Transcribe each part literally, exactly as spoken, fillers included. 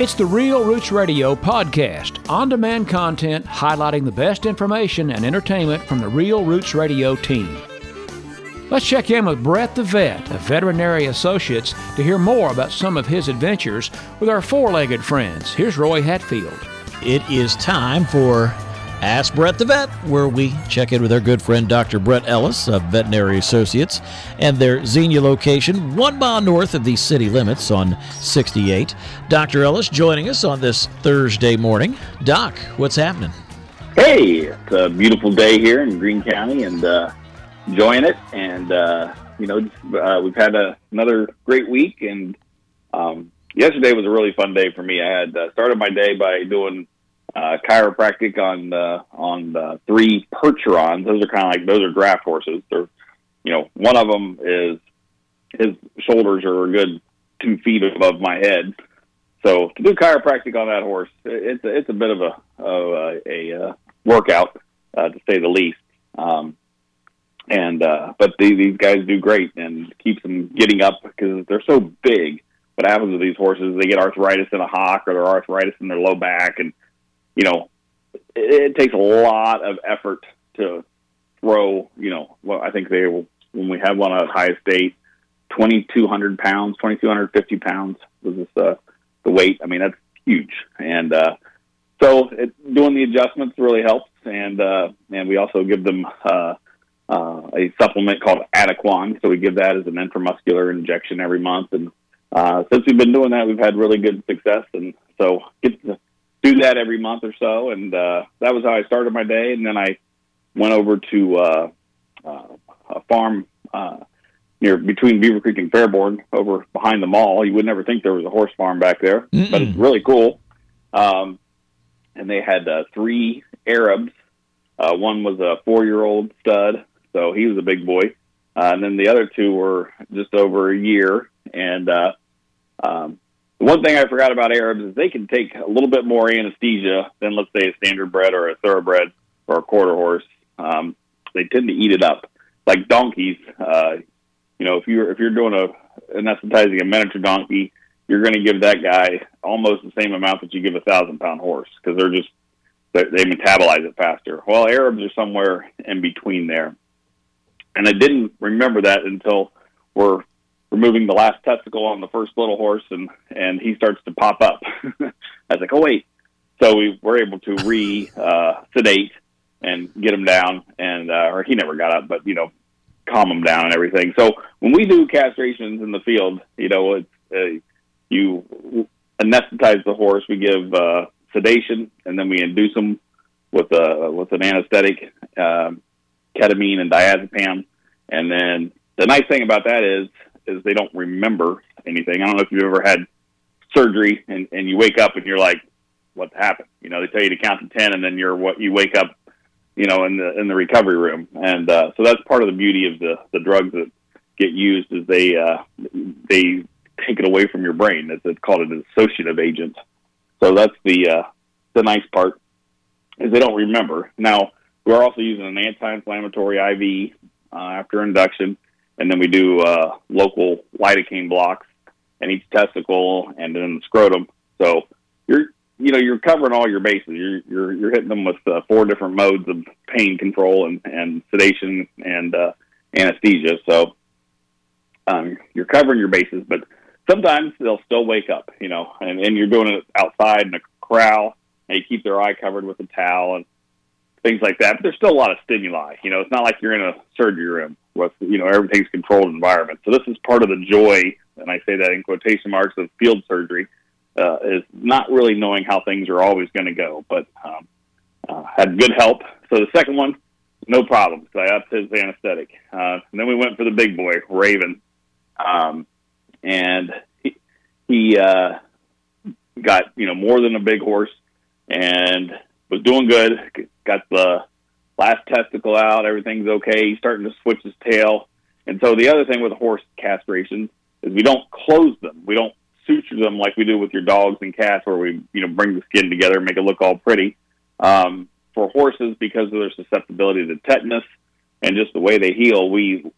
It's the Real Roots Radio podcast, on-demand content highlighting the best information and entertainment from the Real Roots Radio team. Let's check in with Brett the Vet of Veterinary Associates to hear more about some of his adventures with our four-legged friends. Here's Roy Hatfield. It is time for Ask Brett the Vet, where we check in with our good friend Doctor Brett Ellis of Veterinary Associates and their Xenia location one mile north of the city limits on sixty-eight. Doctor Ellis joining us on this Thursday morning. Doc, what's happening? Hey, it's a beautiful day here in Greene County and uh, enjoying it. And, uh, you know, uh, we've had a, another great week. And um, yesterday was a really fun day for me. I had uh, started my day by doing Uh, chiropractic on uh, on uh, three Percherons. Those are kind of like those are draft horses. They're, you know, one of them is his shoulders are a good two feet above my head. So to do chiropractic on that horse, it's a, it's a bit of a of a, a uh, workout uh, to say the least. Um, and uh, but the, these guys do great and keeps them getting up because they're so big. What happens with these horses? They get arthritis in a hock or their arthritis in their low back and you know, it takes a lot of effort to throw, you know, well, I think they will, when we had one at Ohio State, twenty-two hundred pounds, twenty-two fifty pounds was this, uh, the weight. I mean, that's huge. And uh, so it, doing the adjustments really helps. And uh, and we also give them uh, uh, a supplement called Adequan. So we give that as an intramuscular injection every month. And uh, since we've been doing that, we've had really good success. And so it's the do that every month or so, and uh, that was how I started my day. And then I went over to uh, uh, a farm uh, near between Beaver Creek and Fairborn, over behind the mall. You would never think there was a horse farm back there, Mm-mm. but it's really cool. Um, and they had uh, three Arabs. Uh, one was a four-year-old stud, so he was a big boy. Uh, and then the other two were just over a year, and uh, um the one thing I forgot about Arabs is they can take a little bit more anesthesia than, let's say, a standardbred or a thoroughbred or a quarter horse. Um, they tend to eat it up, like donkeys. Uh, you know, if you're if you're doing a anesthetizing a miniature donkey, you're going to give that guy almost the same amount that you give a thousand pound horse because they're just they metabolize it faster. Well, Arabs are somewhere in between there, and I didn't remember that until we're removing the last testicle on the first little horse, and, and he starts to pop up. I was like, oh, wait. So we were able to re-sedate uh, and get him down, and uh, or he never got up, but, you know, calm him down and everything. So when we do castrations in the field, you know, it's, uh, you anesthetize the horse. We give uh, sedation, and then we induce him with, a, with an anesthetic, uh, ketamine and diazepam. And then the nice thing about that is, is they don't remember anything. I don't know if you've ever had surgery and, and you wake up and you're like, what happened? You know, they tell you to count to ten and then you're what you wake up, you know, in the, in the recovery room. And, uh, so that's part of the beauty of the, the drugs that get used is they, uh, they take it away from your brain. It's, it's called an associative agent. So that's the, uh, the nice part is they don't remember. Now we're also using an anti-inflammatory I V, uh, after induction. And then we do uh, local lidocaine blocks in each testicle and then the scrotum. So you're, you know, you're covering all your bases. You're you're, you're hitting them with uh, four different modes of pain control and, and sedation and uh, anesthesia. So um, you're covering your bases, but sometimes they'll still wake up, you know, and, and you're doing it outside in a corral and you keep their eye covered with a towel and things like that. But there's still a lot of stimuli. You know, it's not like you're in a surgery room. With, you know, everything's controlled environment. So this is part of the joy, and I say that in quotation marks, of field surgery, uh, is not really knowing how things are always going to go, but um, uh, had good help. So the second one, no problem, because I upped his anesthetic. Uh, and then we went for the big boy, Raven, um, and he, he uh, got, you know, more than a big horse and was doing good, got the last testicle out, everything's okay. He's starting to switch his tail. And so the other thing with horse castrations is we don't close them. We don't suture them like we do with your dogs and cats where we, you know, bring the skin together and make it look all pretty. Um, for horses, because of their susceptibility to tetanus and just the way they heal, we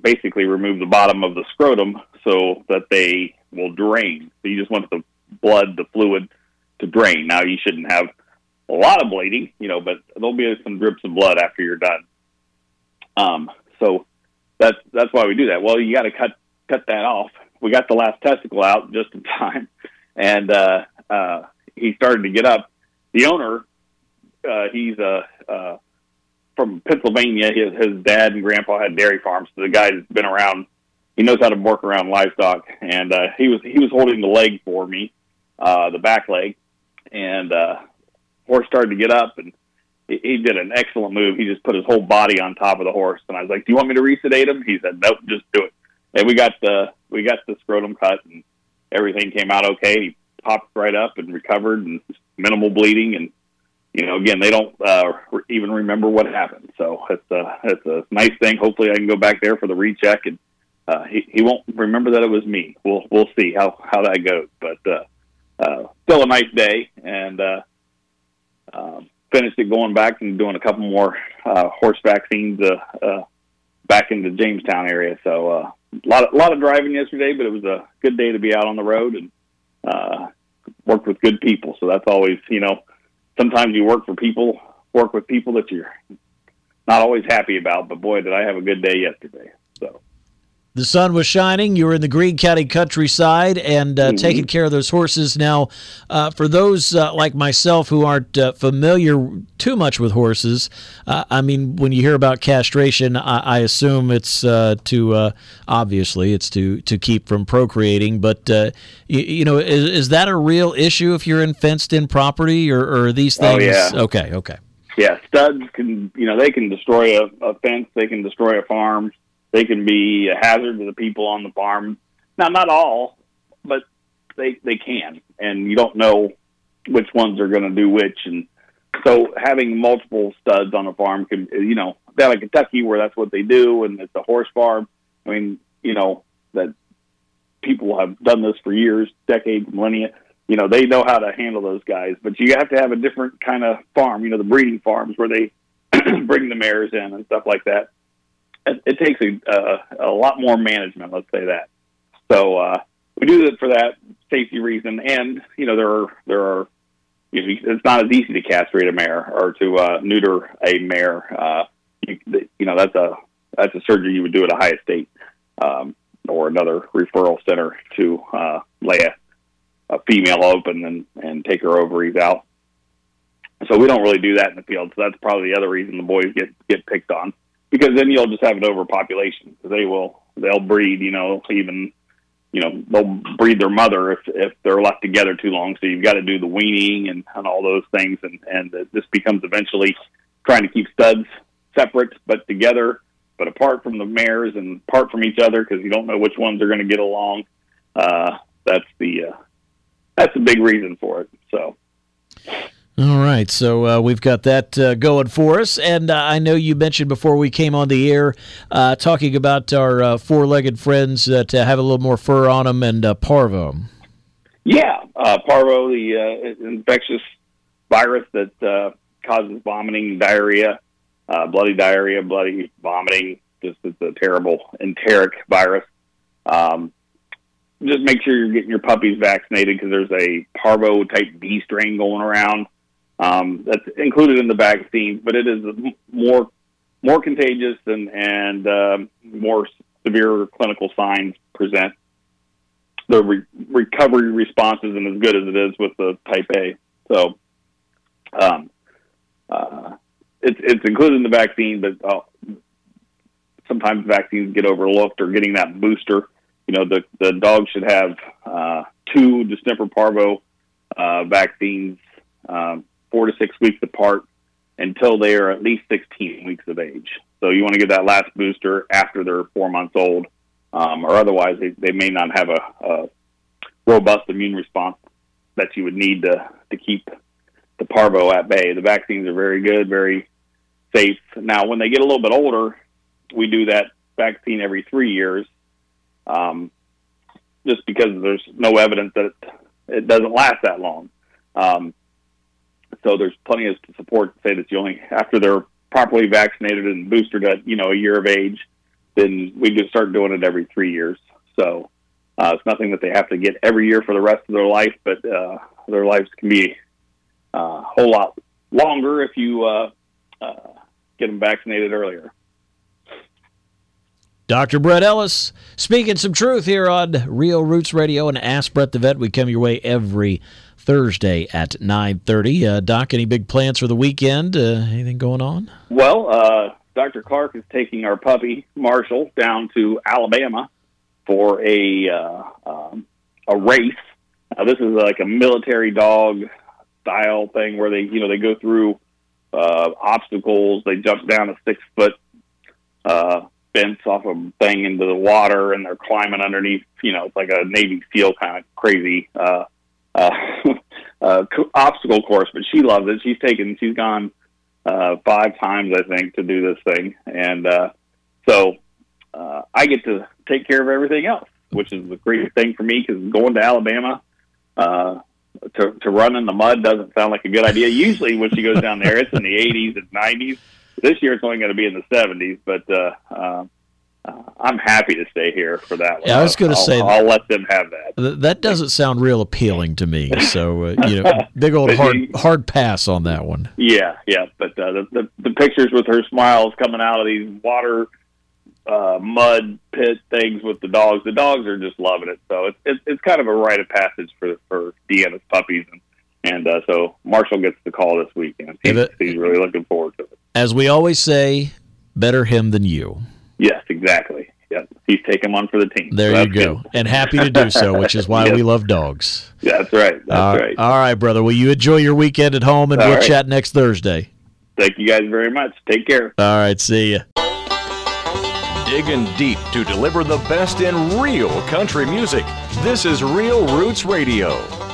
basically remove the bottom of the scrotum so that they will drain. So you just want the blood, the fluid to drain. Now, you shouldn't have a lot of bleeding, you know, but there'll be some drips of blood after you're done. Um, so that's that's why we do that. Well, you got to cut cut that off. We got the last testicle out just in time, and uh, uh, he started to get up. The owner, uh, he's uh, uh, from Pennsylvania. His, his dad and grandpa had dairy farms, so the guy's been around. He knows how to work around livestock, and uh, he was he was holding the leg for me, uh, the back leg, and uh, horse started to get up, and he, he did an excellent move. He just put his whole body on top of the horse, and I was like, "Do you want me to resedate him?" He said, "Nope, just do it." And we got the we got the scrotum cut, and everything came out okay. He popped right up and recovered, and minimal bleeding, and you know, again, they don't uh, even remember what happened. So it's a it's a nice thing. Hopefully, I can go back there for the recheck and. Uh, he, he won't remember that it was me. We'll we'll see how, how that goes. But uh, uh, still a nice day, and uh, uh, finished it going back and doing a couple more uh, horse vaccines uh, uh, back in the Jamestown area. So uh, a lot of, lot of driving yesterday, but it was a good day to be out on the road and uh, worked with good people. So that's always, you know, sometimes you work for people, work with people that you're not always happy about. But boy, did I have a good day yesterday. So. The sun was shining. You were in the Greene County countryside and uh, mm-hmm. taking care of those horses. Now, uh, for those uh, like myself who aren't uh, familiar too much with horses, uh, I mean, when you hear about castration, I, I assume it's uh, to uh, obviously it's to, to keep from procreating. But uh, you, you know, is, is that a real issue if you're in fenced-in property, or, or are these things? Oh, yeah. Okay, okay. Yeah, studs can, you know, they can destroy a, a fence. They can destroy a farm. They can be a hazard to the people on the farm. Now, not all, but they they can. And you don't know which ones are going to do which. And so having multiple studs on a farm can, you know, down in Kentucky where that's what they do and it's a horse farm. I mean, you know, that people have done this for years, decades, millennia. You know, they know how to handle those guys. But you have to have a different kind of farm, you know, the breeding farms where they bring the mares in and stuff like that. It takes a, uh, a lot more management, let's say that. So uh, we do it for that safety reason, and you know there are there are. You know, it's not as easy to castrate a mare or to uh, neuter a mare. Uh, you, you know that's a that's a surgery you would do at Ohio State um, or another referral center to uh, lay a, a female open and, and take her ovaries out. So we don't really do that in the field. So that's probably the other reason the boys get get picked on. Because then you'll just have an overpopulation. So they will, they'll breed, you know, even, you know, they'll breed their mother if, if they're left together too long. So you've got to do the weaning and, and all those things. And, and this becomes eventually trying to keep studs separate, but together, but apart from the mares and apart from each other, because you don't know which ones are going to get along. Uh, that's the, uh, that's the big reason for it. So. All right, so uh, we've got that uh, going for us, and uh, I know you mentioned before we came on the air uh, talking about our uh, four-legged friends that uh, have a little more fur on them, and uh, Parvo. Yeah, uh, Parvo, the uh, infectious virus that uh, causes vomiting, diarrhea, uh, bloody diarrhea, bloody vomiting. Just it's a terrible enteric virus. Um, just make sure you're getting your puppies vaccinated because there's a Parvo type B strain going around. Um, that's included in the vaccine, but it is more more contagious and, and uh, more severe clinical signs present. The re- recovery response isn't as good as it is with the type A. So um, uh, it's, it's included in the vaccine, but uh, sometimes vaccines get overlooked or getting that booster. You know, the, the dog should have uh, two distemper parvo uh, vaccines, um, four to six weeks apart until they are at least sixteen weeks of age. So you want to get that last booster after they're four months old, um, or otherwise they, they may not have a, a robust immune response that you would need to, to keep the parvo at bay. The vaccines are very good, very safe. Now, when they get a little bit older, we do that vaccine every three years um, just because there's no evidence that it, it doesn't last that long. Um, So there's plenty of support to say that you only, after they're properly vaccinated and boosted at, you know, a year of age, then we can start doing it every three years. So Uh, it's nothing that they have to get every year for the rest of their life, but uh, their lives can be uh, a whole lot longer if you uh, uh, get them vaccinated earlier. Doctor Brett Ellis, speaking some truth here on Real Roots Radio and Ask Brett the Vet. We come your way every Thursday at nine thirty. Uh, Doc, any big plans for the weekend? Uh, anything going on? Well, uh, Doctor Clark is taking our puppy, Marshall, down to Alabama for a uh, um, a race. Uh, this is like a military dog style thing where they, you know, they go through uh, obstacles. They jump down a six-foot uh fence off a thing into the water, and they're climbing underneath, you know, it's like a Navy SEAL kind of crazy uh, uh, uh, obstacle course, but she loves it. She's taken, she's gone uh, five times, I think, to do this thing. And uh, so uh, I get to take care of everything else, which is the greatest thing for me, because going to Alabama uh, to, to run in the mud doesn't sound like a good idea. Usually when she goes down there, it's in the eighties, it's nineties. This year it's only going to be in the seventies, but uh, uh, I'm happy to stay here for that one. Yeah, I was going to say that. I'll let them have that. Th- that doesn't sound real appealing to me. So, uh, you know, big old hard hard pass on that one. Yeah, yeah. But uh, the, the the pictures with her smiles coming out of these water uh, mud pit things with the dogs. The dogs are just loving it. So it's it's, it's kind of a rite of passage for for Deanna's puppies, and and uh, so Marshall gets the call this weekend. He, yeah, he's really looking forward to it. As we always say, better him than you. Yes, exactly. Yes, he's taking one for the team. There so you go. Good. And happy to do so, which is why yes. we love dogs. Yeah, that's right. That's uh, right. All right, brother. Well, you enjoy your weekend at home, and all we'll right. chat next Thursday. Thank you guys very much. Take care. All right, see ya. Digging deep to deliver the best in real country music. This is Real Roots Radio.